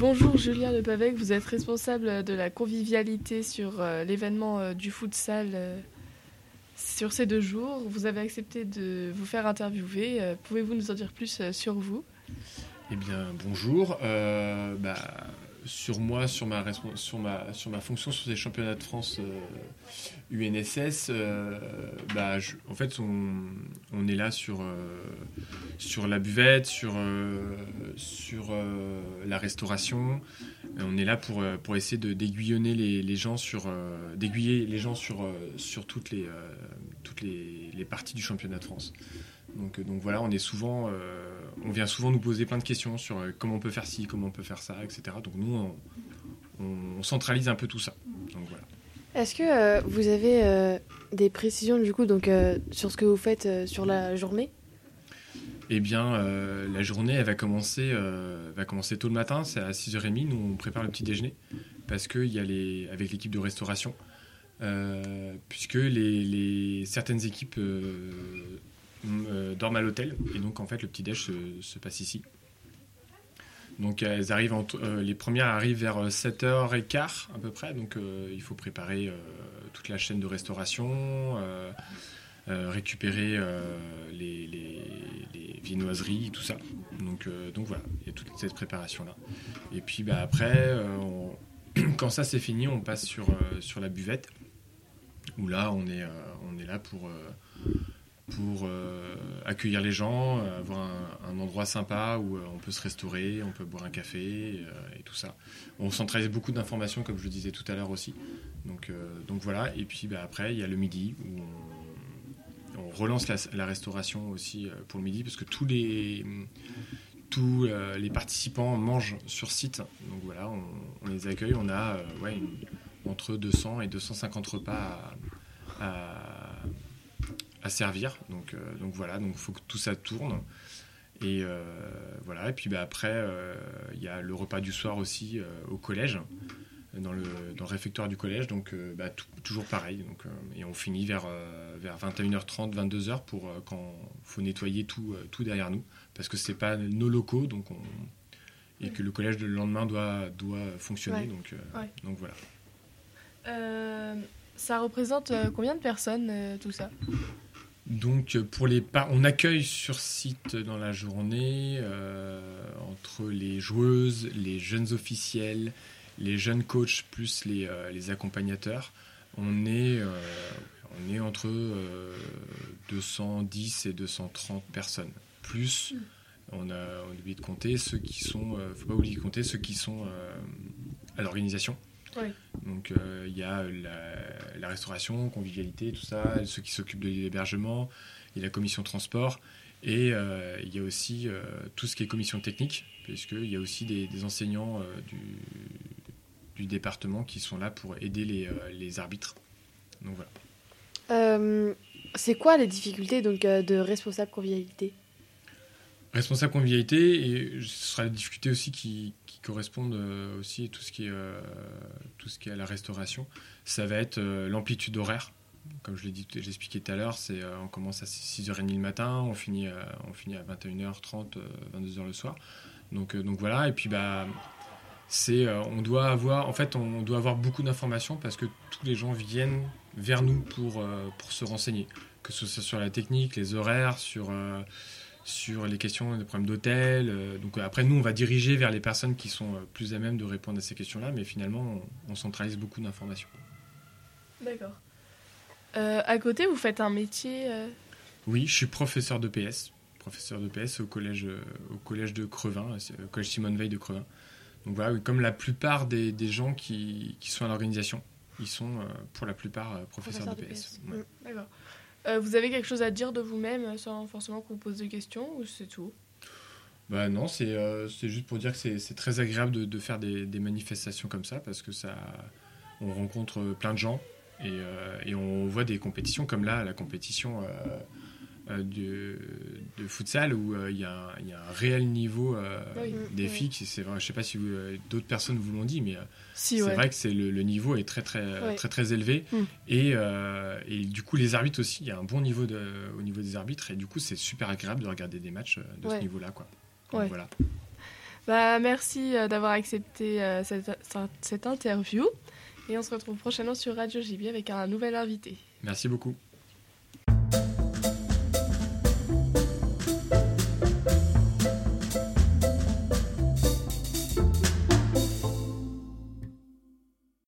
Bonjour Julien Le Pavec, vous êtes responsable de la convivialité sur l'événement du futsal sur ces 2 jours. Vous avez accepté de vous faire interviewer. Pouvez-vous nous en dire plus sur vous ? Eh bien, bonjour. Sur moi, sur ma fonction sur ces championnats de France UNSS, en fait, on est là sur la buvette, sur la restauration. On est là pour essayer d'aiguillonner les gens sur toutes les parties du championnat de France. Donc voilà, on est souvent, on vient souvent nous poser plein de questions sur comment on peut faire ci, comment on peut faire ça, etc. Donc nous, on centralise un peu tout ça. Donc voilà. Est-ce que vous avez des précisions du coup sur ce que vous faites sur la journée ? Eh bien, la journée, elle va commencer tôt le matin, c'est à 6h30. Nous, on prépare le petit déjeuner parce qu'il y a avec l'équipe de restauration, puisque certaines équipes dorment à l'hôtel, et donc en fait le petit-déj se passe ici. Donc elles arrivent les premières arrivent vers 7h15 à peu près, donc il faut préparer toute la chaîne de restauration, récupérer les viennoiseries, tout ça. Donc voilà, il y a toute cette préparation là. Et puis après, quand ça c'est fini, on passe sur la buvette, où là on est là pour accueillir les gens, avoir un endroit sympa où on peut se restaurer, on peut boire un café et tout ça. On centralise beaucoup d'informations, comme je le disais tout à l'heure aussi. Donc voilà. Et puis après, il y a le midi où on relance la restauration aussi pour le midi, parce que tous les participants mangent sur site. Donc voilà, on les accueille. On a entre 200 et 250 repas à servir, donc voilà, donc faut que tout ça tourne, et voilà. Et puis après, il y a le repas du soir aussi au collège, dans le réfectoire du collège, toujours pareil, et on finit vers 21h30, 22h pour quand faut nettoyer tout derrière nous, parce que c'est pas nos locaux, et que le collège le lendemain doit fonctionner, ouais. Donc voilà. Ça représente combien de personnes, tout ça ? Donc, on accueille sur site dans la journée entre les joueuses, les jeunes officiels, les jeunes coachs, plus les accompagnateurs. On est entre 210 et 230 personnes. Plus, on a oublié de compter ceux qui sont... faut pas oublier de compter ceux qui sont à l'organisation. Oui. Donc il y a la restauration, convivialité, tout ça, ceux qui s'occupent de l'hébergement, il y a la commission transport, et il y a aussi tout ce qui est commission technique, puisqu'il y a aussi des enseignants du département qui sont là pour aider les arbitres. Donc voilà. C'est quoi les difficultés de responsable convivialité ? Responsable convivialité, et ce sera la difficulté aussi qui correspondent aussi à tout ce qui est à la restauration. Ça va être l'amplitude horaire. Comme je l'ai dit, j'ai expliqué tout à l'heure, c'est on commence à 6h30 le matin, on finit à 21h30, 22h le soir. Donc voilà, et puis c'est on doit avoir beaucoup d'informations, parce que tous les gens viennent vers nous pour se renseigner, que ce soit sur la technique, les horaires, sur les questions de problèmes d'hôtel. Donc après, nous, on va diriger vers les personnes qui sont plus à même de répondre à ces questions-là, mais finalement, on centralise beaucoup d'informations. D'accord. À côté, vous faites un métier Oui, je suis professeur de PS au collège de Crevin, au collège Simone Veil de Crevin. Donc voilà, comme la plupart des gens qui sont à l'organisation, ils sont pour la plupart professeurs de PS. Ouais. D'accord. Vous avez quelque chose à dire de vous-même sans forcément qu'on vous pose des questions, ou c'est tout ? Non, c'est juste pour dire que c'est très agréable de faire des manifestations comme ça, parce que on rencontre plein de gens, et on voit des compétitions comme là, la compétition de futsal, où il y a un réel niveau des filles. C'est vrai, je ne sais pas si d'autres personnes vous l'ont dit, mais si, c'est vrai que le niveau est très très, très, très élevé. Et du coup, les arbitres aussi, il y a un bon niveau au niveau des arbitres, et du coup, c'est super agréable de regarder des matchs de ce niveau-là. Quoi. Donc, voilà. Merci d'avoir accepté cette interview. Et on se retrouve prochainement sur Radio GiBi avec un nouvel invité. Merci beaucoup.